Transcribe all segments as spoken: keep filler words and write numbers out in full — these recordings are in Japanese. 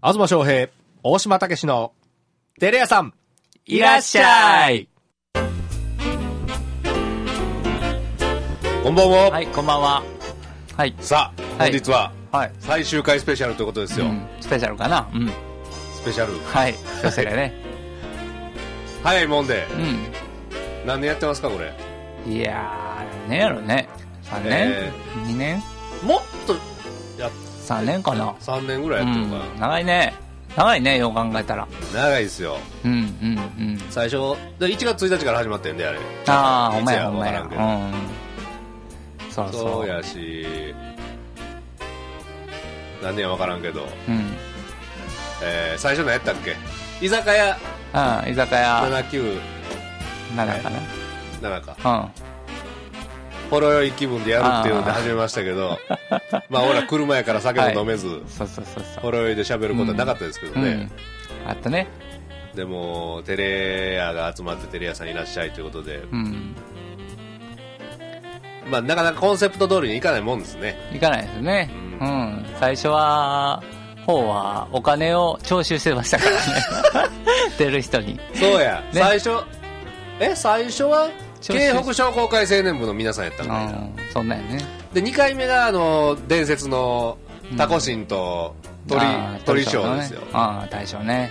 東翔平、大島たけしのテレ屋さん、いらっしゃい。こんばんは。はい、こんばんは。はい。さあ、本日は、はい、最終回スペシャルということですよ。うん、スペシャルかな。うん。スペシャル。はい。スペシャルね。早いもんで。うん。何年やってますかこれ。いやー、何やろね。さんねん、えー、にねん。もっとやっ。さんねんかな。さんねんぐらいやってるから、うん。長いね。長いね、よう考えたら。長いですよ。うんうんうん。最初いちがつついたちから始まってんであれ。ああ、ほんまやほんまや。うん。そうそう。そうやし。何年は分からんけど、うんえー、最初何やったっけ居酒屋、うん、居酒屋ななきゅうななかななか、うん、ほろ酔い気分でやるっていうので始めましたけどまあ俺ら車やから酒も飲めず、はい、そうそうそうそうほろ酔いで喋ることはなかったですけどね、うんうん、あったね。でもテレ屋が集まってテレ屋さんいらっしゃいということで、うんまあ、なかなかコンセプト通りにいかないもんですね。いかないですね、うんうん、最初は方はお金を徴収してましたからね出る人に。そうや、ね、最初え最初は京北商工会青年部の皆さんやったから、ね、そんなんやね。でにかいめがあの伝説のタコシンと鳥ショーですよ。ああ大賞ね、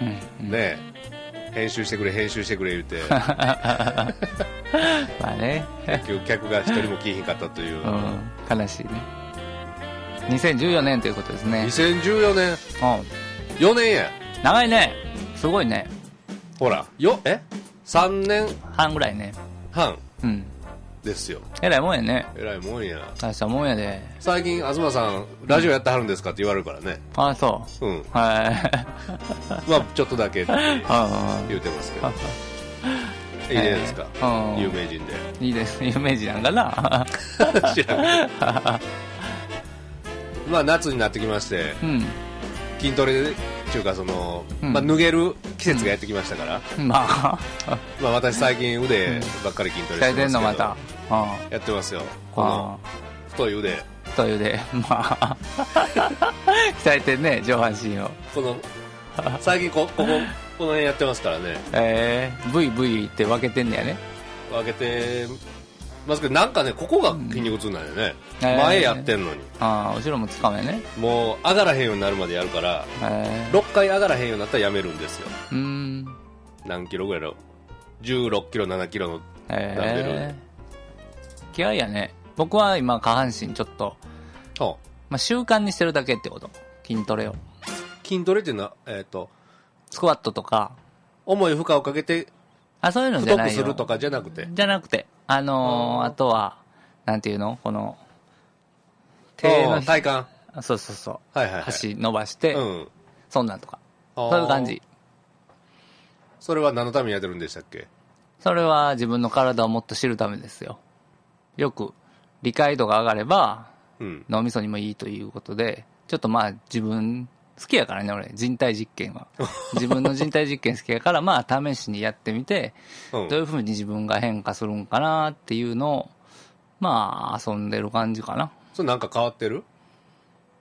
うんうん、ねえ編集してくれ編集してくれ言うてまあね結局客が一人も来いひんかったという、うん、悲しいね。にせんじゅうよねんということですね。にせんじゅうよねん、うん、よねんや。長いね。すごいね。ほらよえさんねんはんぐらいね。半うんですよ。えらいもんやね。えらいもんや。大したもんやで。最近東さんラジオやってはるんですかって言われるからね、うん、あそううんはいまあちょっとだけって言うてますけどいいじゃないですか、えーうん、有名人でいいです有名人なんかな知らんけどまあ夏になってきまして、うん、筋トレっていうかその、うんまあ、脱げる季節がやってきましたから、うん、まあまあ私最近腕ばっかり筋トレしてますけど、うん、鍛えてんのまた、うん、やってますよこの太い腕太い腕まあ鍛えてんね上半身をこの最近ここここの辺やってますからね。ええー、V V って分けてんねやね。分けてますけどなんかねここが筋肉痛なんよね、うんえー。前やってんのに。ああ後ろもつかめね。もう上がらへんようになるまでやるから、えー、ろっかい上がらへんようになったらやめるんですよ。うーん何キロぐらいのじゅうろっキロななキロのダンベル、えー。気合いやね。僕は今下半身ちょっと、まあ、習慣にしてるだけってこと筋トレを。筋トレっていうのは、えーと、スクワットとか重い負荷をかけてあそういうのじゃないよ太くするとかじゃなくてじゃなくてあのー、あとはなんていうのこの手の体幹そうそうそう、はいはいはい、足伸ばして、うん、そんなんとかそういう感じ。それは何のためにやってるんでしたっけ。それは自分の体をもっと知るためですよ。よく理解度が上がれば、うん、脳みそにもいいということでちょっとまあ自分好きやからね俺人体実験は自分の人体実験好きやからまあ試しにやってみてどういう風に自分が変化するんかなっていうのをまあ遊んでる感じかな。それなんか変わってる？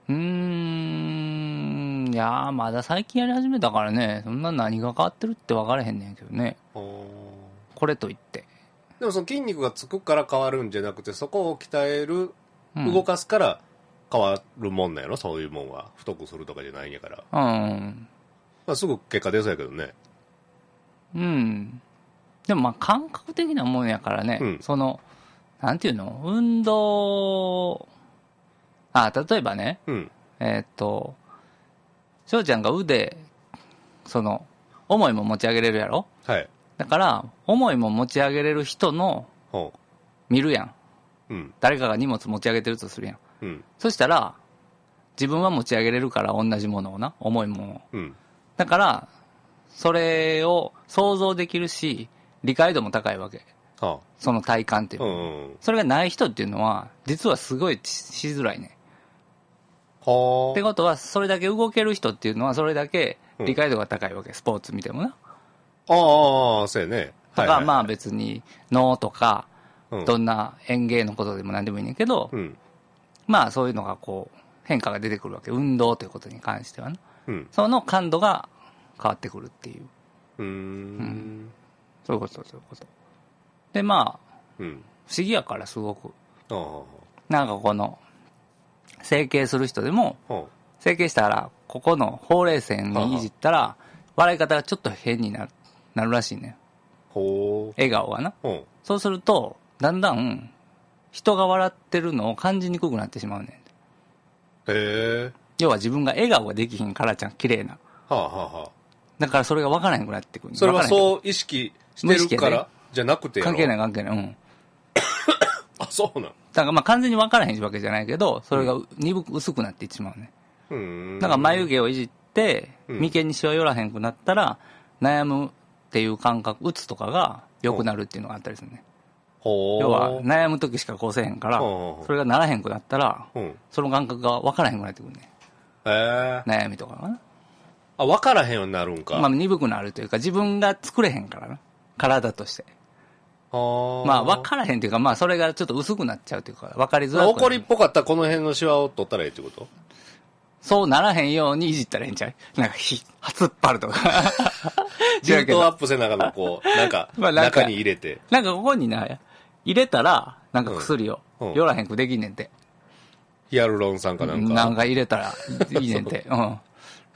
うーんいやまだ最近やり始めたからねそんな何が変わってるって分からへんねんけどね。これといってでもその筋肉がつくから変わるんじゃなくてそこを鍛える動かすから、うん変わるもんなんやろそういうもんは太くするとかじゃないんやから、うんまあ、すぐ結果出そうやけどね。うんでもまあ感覚的なもんやからね、うん、そのなんていうの運動あ例えばね、うん、えー、っと翔ちゃんが腕その重いもん持ち上げれるやろ、はい、だから重いもん持ち上げれる人の見るやん、うん、誰かが荷物持ち上げてるとするやんうん、そしたら自分は持ち上げれるから同じものをな重いものを、うん、だからそれを想像できるし理解度も高いわけ、はあ、その体感っていう、うんうん、それがない人っていうのは実はすごいしづらいね。はあ、ってことはそれだけ動ける人っていうのはそれだけ理解度が高いわけ、うん、スポーツ見てもな。ああそうやね。とか、はいはい、まあ別に能とか、うん、どんな演芸のことでも何でもいいねんけど、うんまあそういうのがこう変化が出てくるわけ、運動ということに関してはね、うん、その感度が変わってくるっていう、うーん、うん、そういうことそういうことで、まあ、うん、不思議やからすごく、あ、なんかこの整形する人でも整形したらここのほうれい線にいじったら笑い方がちょっと変になる、なるらしいね、ほう、笑顔がな、う、そうするとだんだん人が笑ってるのを感じにくくなってしまうねん。へえ。要は自分が笑顔ができひんからちゃん、綺麗な。はあはあはあ。だからそれが分からへんくなってくる。それはそう意識してるからじゃなくてやろ。関係ない関係ない。うん。あ、そうなん。だからまあ完全に分からへんわけじゃないけど、それが鈍く薄くなっていってしまうね。うん。だから眉毛をいじって眉間にしわ寄らへんくなったら悩むっていう感覚、うつとかが良くなるっていうのがあったりするね。要は悩む時しかこうせへんからそれがならへんくなったら、うん、その感覚が分からへんくなってくるね、えー、悩みとかはな、あ、分からへんようになるんか、まあ、鈍くなるというか自分が作れへんからな、体として、あ、まあ分からへんというか、まあ、それがちょっと薄くなっちゃうというか分かりづらくなる、まあ、怒りっぽかったらこの辺のシワを取ったらええってこと、そうならへんようにいじったらええんちゃう、なんかひ突っ張るとかジュートアップ背中のこうなんか中に入れて、なんかここにな、入れたらなんか薬を、うんうん、寄らへんくできんねんて、ヒアルロン酸かなんかなんか入れたらいいねんてう、うん、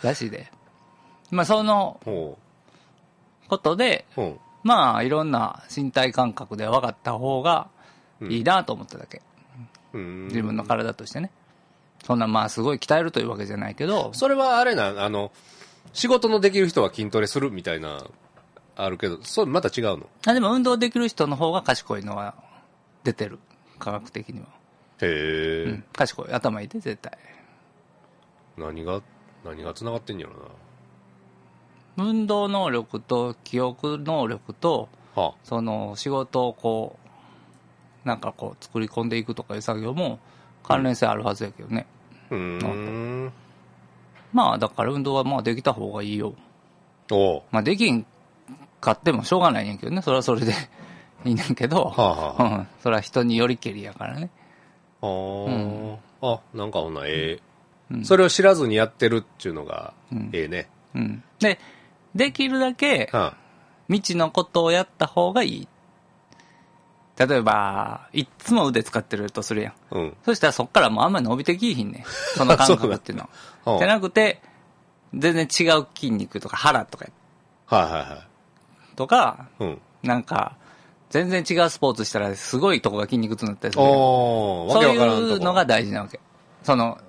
らしいで、まあそのことで、うん、まあいろんな身体感覚で分かった方がいいなと思っただけ、うん、自分の体としてね、そんなまあすごい鍛えるというわけじゃないけど、それはあれな、あの仕事のできる人は筋トレするみたいなあるけど、そう、また違うの、あ、でも運動できる人の方が賢いのが出てる、科学的には、へえ、うん、賢い、頭いいで絶対、何が何がつながってんやろな、運動能力と記憶能力と、はあ、その仕事をこうなんかこう作り込んでいくとかいう作業も関連性あるはずやけどね、うん、うん、まあだから運動はまあできた方がいいよ、お、まあできん買ってもしょうがないんやけどね、それはそれでいいんやけど、はあはあ、うん、それは人によりけりやからね、あ、うん、あ、なんかほんな、ええ、うん、それを知らずにやってるっていうのがええね、うんうん、でできるだけ未知のことをやった方がいい、例えばいっつも腕使ってるとするやん、うん、そしたらそっからもうあんまり伸びてきひんねん、その感覚っていうのはじゃなくて全然違う筋肉とか腹とか、はいはいはい、とか、うん、なんか全然違うスポーツしたらすごいとこが筋肉痛になったりする、そういうのが大事なわけ、その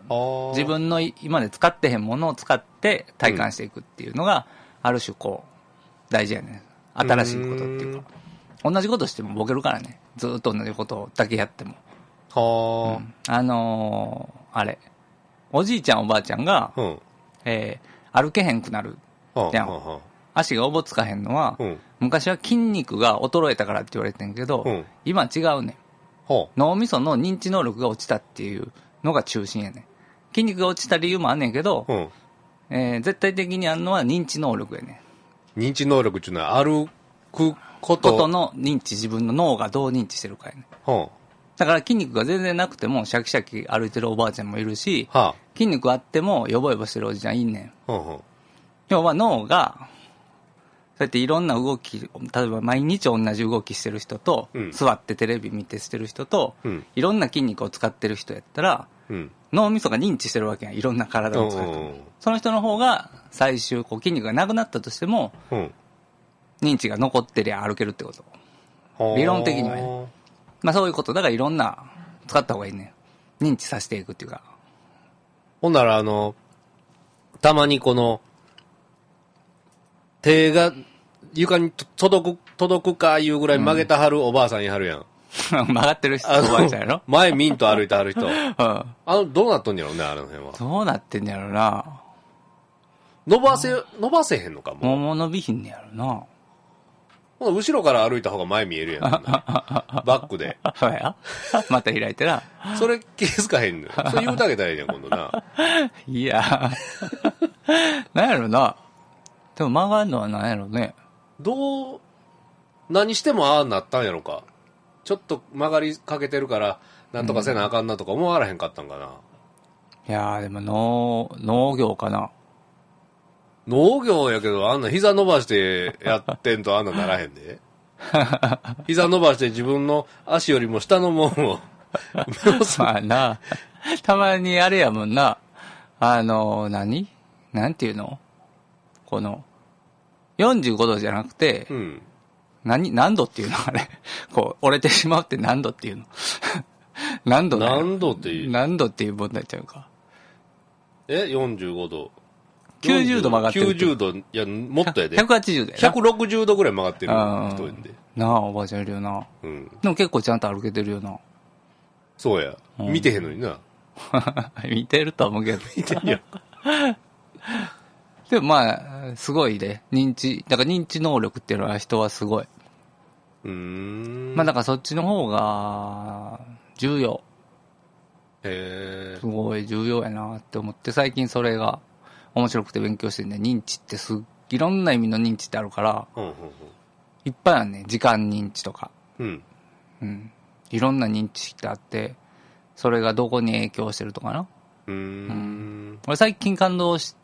自分の今まで使ってへんものを使って体感していくっていうのが、うん、ある種こう大事やね、新しいことっていうか、う、同じことしてもボケるからね、ずっと同じことだけやっても、は、うん、あのー、あれおじいちゃんおばあちゃんが、うん、えー、歩けへんくなるじゃん、はあはあ、足がおぼつかへんのは、うん、昔は筋肉が衰えたからって言われてんけど、うん、今違うねん、はあ、脳みその認知能力が落ちたっていうのが中心やねん、筋肉が落ちた理由もあんねんけど、うん、えー、絶対的にあんのは認知能力やねん、認知能力っていうのは歩くこと、ことの認知、自分の脳がどう認知してるかやねん、はあ、だから筋肉が全然なくてもシャキシャキ歩いてるおばあちゃんもいるし、はあ、筋肉あってもヨボヨボしてるおじちゃんいんねん、はあはあ、要は脳がそうやっていろんな動き、例えば毎日同じ動きしてる人と、うん、座ってテレビ見てしてる人と、うん、いろんな筋肉を使ってる人やったら、うん、脳みそが認知してるわけやん、いろんな体を使ってる、その人の方が最終こう筋肉がなくなったとしても、うん、認知が残ってりゃ歩けるってこと、理論的にはね、まあ、そういうことだから、いろんな使った方がいいね、認知させていくっていうか、ほんならあのたまにこの手が床に届く、届くかいうぐらい曲げたはるおばあさんいはるやん。曲がってる人、おばあちゃんやろ前ミント歩いてはる人。うん、あの、どうなっとんやろうね、あの辺は。どうなってんやろうな。伸ばせ、伸ばせへんのかも。もうもう伸びひんねやろうな。後ろから歩いた方が前見えるやん。バックで。そうや。また開いてな。それ気づかへんのよ。それ言うてあげたらいいねん、今度な。いや。なんやろうな。でも曲がるのは何やろね。どう、何してもああなったんやろか。ちょっと曲がりかけてるから、なんとかせなあかんなとか思わらへんかったんかな。いやーでも 農, 農業かな。農業やけど、あんな膝伸ばしてやってんとあんなならへんで。膝伸ばして自分の足よりも下のもんをまあな、たまにあれやもんな、あの何なんていうの、このよんじゅうごどじゃなくて、うん、何何度っていうのあれこう折れてしまうって何度っていうの何度何度っていう何度っていう問題ちゃうか。えよんじゅうごどきゅうじゅうど曲がってるってきゅうじゅうど、いやもっとやでひゃくはちじゅうどやな、ひゃくろくじゅうどぐらい曲がってる人いんでなあ、おばあちゃんいるよな、うん、でも結構ちゃんと歩けてるよな。そうや、うん、見てへんのにな見てると思うけど見てるよでもまあすごいね、認知だから認知能力っていうのは人はすごい、うーん、まあだからそっちの方が重要、へえ、すごい重要やなって思って、最近それが面白くて勉強してるね。認知ってすいろんな意味の認知ってあるから、うんうんうん、いっぱいあるね、時間認知とか、うんうん、いろんな認知ってあって、それがどこに影響してるとかな。うーん、うん、俺最近感動し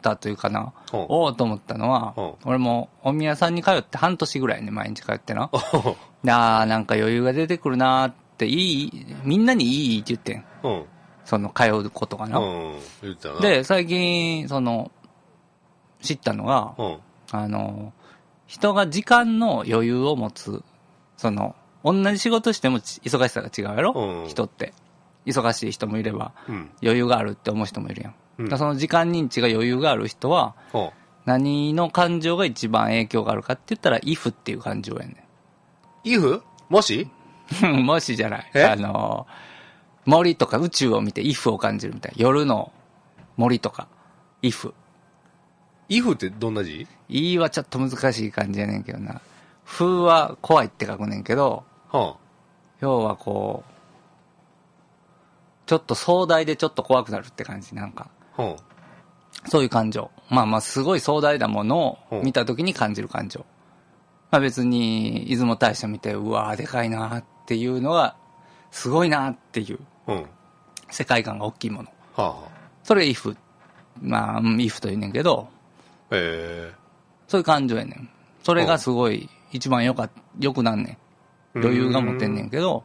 たというかな、おおと思ったのは、俺もお宮さんに通って半年ぐらいね、毎日通ってな、あなんか余裕が出てくるなーっていい、みんなにいいって言ってん、うん、その通うことかな。うん、言ったな。で最近その知ったのが、うん、あの人が時間の余裕を持つ、その同じ仕事しても忙しさが違うやろ、うん、人って忙しい人もいれば、うん、余裕があるって思う人もいるやん、うん、だからその時間認知が余裕がある人は、うん、何の感情が一番影響があるかって言ったら if っていう感情やねん。 if? もしもしじゃない、あの森とか宇宙を見て if を感じるみたいな。夜の森とか if。if ってどんな字？ e はちょっと難しい感じやねんけどな。風は怖いって書くねんけど、はあ、要はこう、ちょっと壮大でちょっと怖くなるって感じ、なんか。はあ、そういう感情。まあまあすごい壮大なものを見た時に感じる感情。はあ、まあ別に出雲大社見て、うわーでかいなーっていうのが、すごいなーっていう。うん、世界観が大きいもの、はあはあ、それ if、 まあ if と言うねんけど、えー、そういう感情やねん。それがすごい一番よかよくなんねん、余裕が持てんねんけど、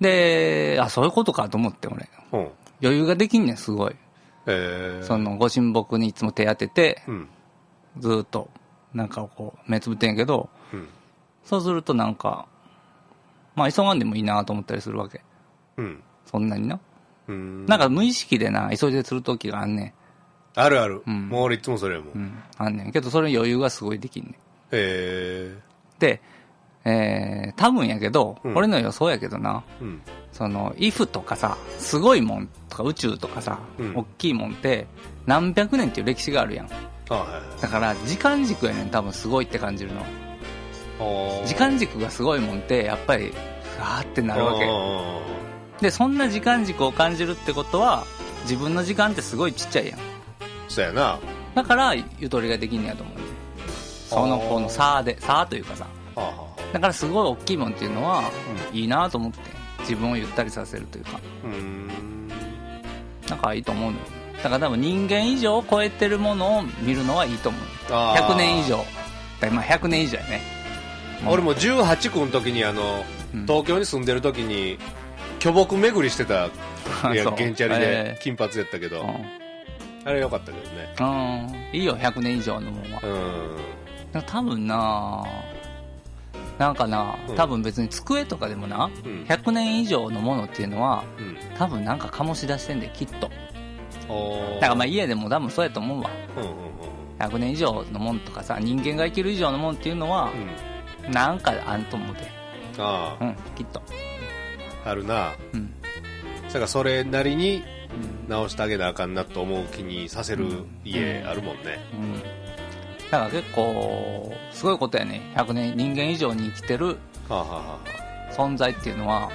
で、あ、そういうことかと思って俺、うん、余裕ができんねんすごい、えー、そのご神木にいつも手当てて、うん、ずっとなんかこう目つぶってんけど、うん、そうするとなんかまあ急がんでもいいなと思ったりするわけ、うん、そんなにな、うーん、なんか無意識でな急いでする時があんねん、あるある、うん、もう俺いつもそれやもん、うん、あんねんけど、それ余裕がすごいできんねん。へー、で、えー、多分やけど、うん、俺の予想やけどな、うん、その if とかさ、すごいもんとか宇宙とかさ、うん、大きいもんって何百年っていう歴史があるやん、あ、はいはい、だから時間軸やねん多分すごいって感じるの。時間軸がすごいもんってやっぱりあーってなるわけで、そんな時間軸を感じるってことは自分の時間ってすごいちっちゃいやん。そうやな。だからゆとりができんねやと思う。そのこの差で差というかさ、だからすごい大きいもんっていうのは、うん、いいなと思って、自分をゆったりさせるというか、うーん、なんかいいと思うのよ。だから多分人間以上を超えてるものを見るのはいいと思う。ひゃくねん以上だ、まあひゃくねん以上やね。俺もじゅうはちくの時にあの、うん、東京に住んでる時に巨木巡りしてた現地ありで金髪やったけど、えー、あれ良かったけどね、うん、いいよひゃくねん以上のものは、うん、多分な、なんかな、うん、多分別に机とかでもな、うん、ひゃくねん以上のものっていうのは、うん、多分なんか醸し出してんできっと、うん、だからまあ家でも多分そうやと思うわ、うんうんうん、ひゃくねん以上のもんとかさ、人間が生きる以上のもんっていうのは、うん、なんかあんと思うで、あ、うん、きっとあるな、うん、だからそれなりに直してあげなあかんなと思う気にさせる家あるもんね、うんうんうん、だから結構すごいことやね、ひゃくねん人間以上に生きてる存在っていうのは、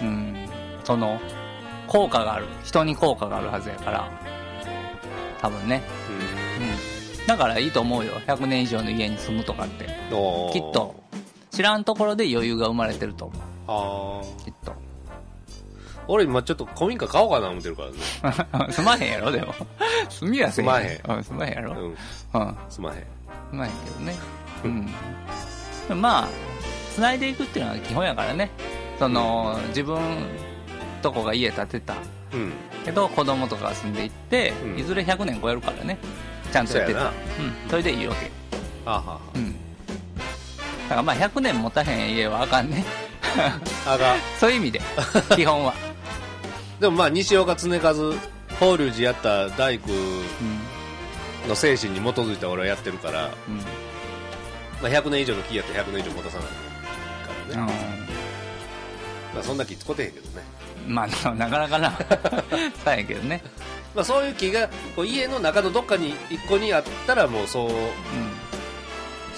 うんうん、その効果がある、人に効果があるはずやから多分ね、うんうん、だからいいと思うよ、ひゃくねん以上の家に住むとかってきっと知らんところで余裕が生まれてると思う。あ、きっと俺今ちょっと古民家買おうかな思ってるからね。すまへんやろでも。住みやすい。すまへん。すまへんやろ。うん。すまへん。すまへんけどね。うん。まあ繋いでいくっていうのは基本やからね。その自分とこが家建てた。うん。けど子供とか住んでいって、うん、いずれひゃくねん超えるからね。ちゃんとやってた。うん。それでいいわけ。あはは。うん。だからまあひゃくねん持たへん家はあかんね。あがそういう意味で基本はでもまあ西岡常和法隆寺やった大工の精神に基づいて俺はやってるから、うんまあ、ひゃくねん以上の木やってひゃくねん以上持たさないからね、うんまあ、そんな木使ってへんけどねまあなかなかな大変けどねまあそういう木がこう家の中のどっかに一個にあったらもうそう、うん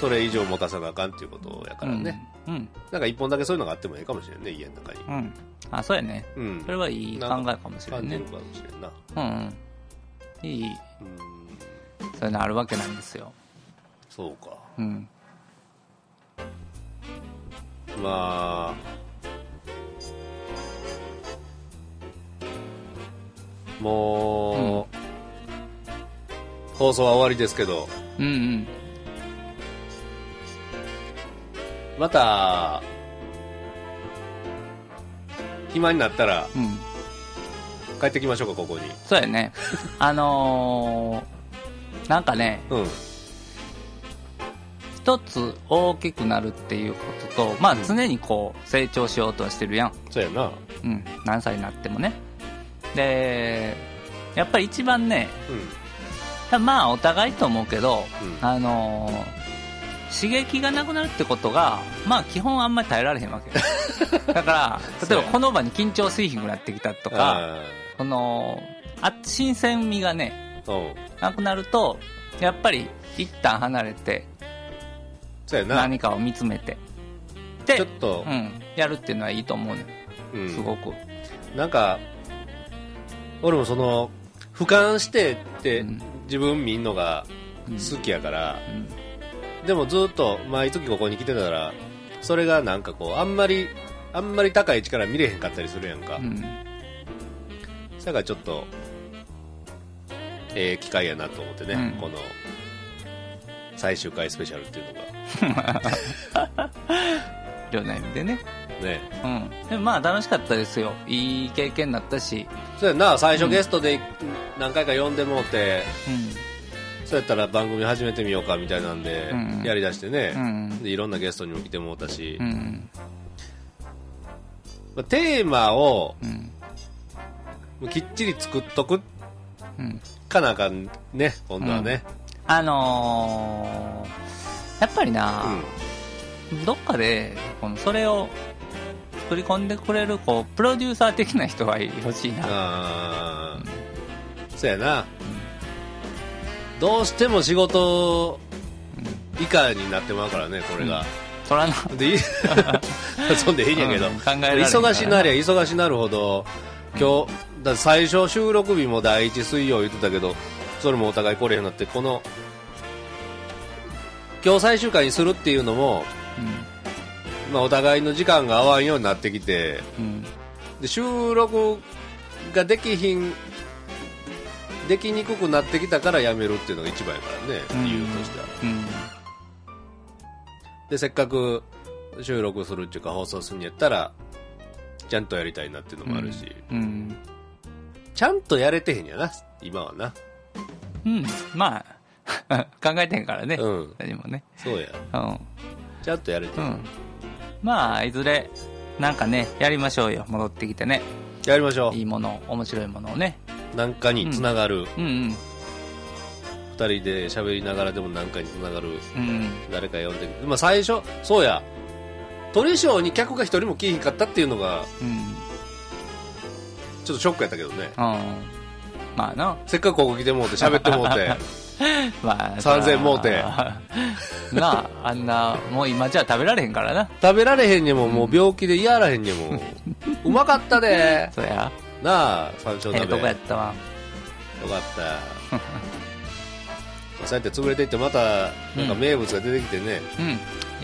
それ以上持たさなあかんっていうことやからね、うんうん、なんか一本だけそういうのがあってもいいかもしれんね家の中に、うん、あそうやね、うん、それはいい考えかもしれんねなんか感じるかもしれんなうんうんいいうんそういうのあるわけなんですよそうかうんまあもう、うん、放送は終わりですけどうんうんまた暇になったら、うん、帰ってきましょうかここにそうやねあのー、なんかね、うん、一つ大きくなるっていうこととまあ常にこう成長しようとはしてるやんそうやな、うん、何歳になってもねでやっぱり一番ね、うん、まあお互いと思うけど、うん、あのー刺激がなくなるってことがまあ基本あんまり耐えられへんわけだから例えばこの場に緊張水平になってきたとかそのあ新鮮味がねなくなるとやっぱり一旦離れてそうやな何かを見つめてでちょっと、うん、やるっていうのはいいと思うね、うん、すごくなんか俺もその俯瞰してって、うん、自分見んのが好きやから、うんうんでもずっと毎月ここに来てたらそれがなんかこうあんまりあんまり高い位置から見れへんかったりするやんか、うん、それがちょっとええ機会やなと思ってね、うん、この最終回スペシャルっていうのがいろんな意味でねね、うん、でもまあ楽しかったですよいい経験だったしそうやな最初ゲストで何回か呼んでもうて、うんそうやったら番組始めてみようかみたいなんでやりだしてね、うんうん、でいろんなゲストにも来てもらったし、うんうんまあ、テーマをきっちり作っとくかなあかんね今度はね、うん、あのー、やっぱりな、うん、どっかでこのそれを作り込んでくれるこうプロデューサー的な人が欲しいなあ、うん、そうやなどうしても仕事以下になってもらうからねこれが、うん、そらなでそんでいいんやけど、うん、考えられ忙しになりゃ忙しになるほど今日、うん、だ最初収録日も第一水曜言ってたけどそれもお互い来れへんなってこの今日最終回にするっていうのも、うんまあ、お互いの時間が合わんようになってきて、うん、で収録ができひんできにくくなってきたからやめるっていうのが一番やからね、うん、理由としては、うん、でせっかく収録するっていうか放送するんやったらちゃんとやりたいなっていうのもあるし、うんうん、ちゃんとやれてへんやな今はなうんまあ考えてへんからね、うん、何もねそうや、うん、ちゃんとやれてへん、うん、まあいずれなんかねやりましょうよ戻ってきてねやりましょういいもの面白いものをね何かにつながる、うんうんうん、ふたりで喋りながらでも何かにつながる、うんうん、誰か呼んでくる、まあ、最初そうやトリショーに客が一人も来へんかったっていうのが、うん、ちょっとショックやったけどね、うん、まあなせっかくここ来てもうて喋ってもうてまあさんぜんもうてなああんなもう今じゃ食べられへんからな食べられへんにももう病気で嫌らへんにもうまかったでそうやなあ山椒鍋ええとこやったわよかったそうやって潰れていってまたなんか名物が出てきてねう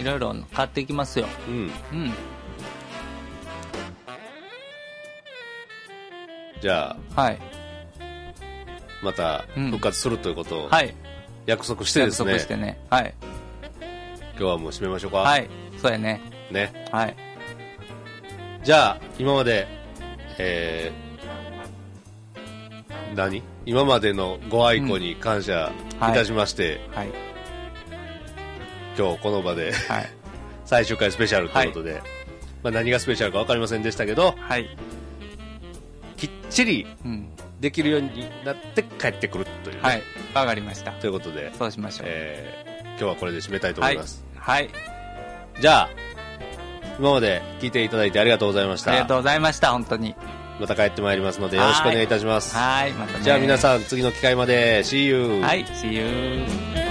んいろいろ買っていきますようんうんじゃあ、はい、また復活するということを、うん、はい、約束してですね。約束してね。はい。今日はもう締めましょうか。はい。そうやね。ね。はい。じゃあ今まで、えー、何？今までのご愛顧に感謝いたしまして、うん、はいはい、今日この場で、はい、最終回スペシャルということで、はい、まあ、何がスペシャルか分かりませんでしたけど、はい、きっちりできるようになって帰ってくるという、ね、はい、分かりましたということで、そうしましょう、えー、今日はこれで締めたいと思います、はいはい、じゃあ今まで聞いていただいてありがとうございました。ありがとうございました。本当にまた帰ってまいりますのでよろしくお願いいたします。はい、はい、またね。じゃあ皆さん次の機会まで See you。 はい、 See you。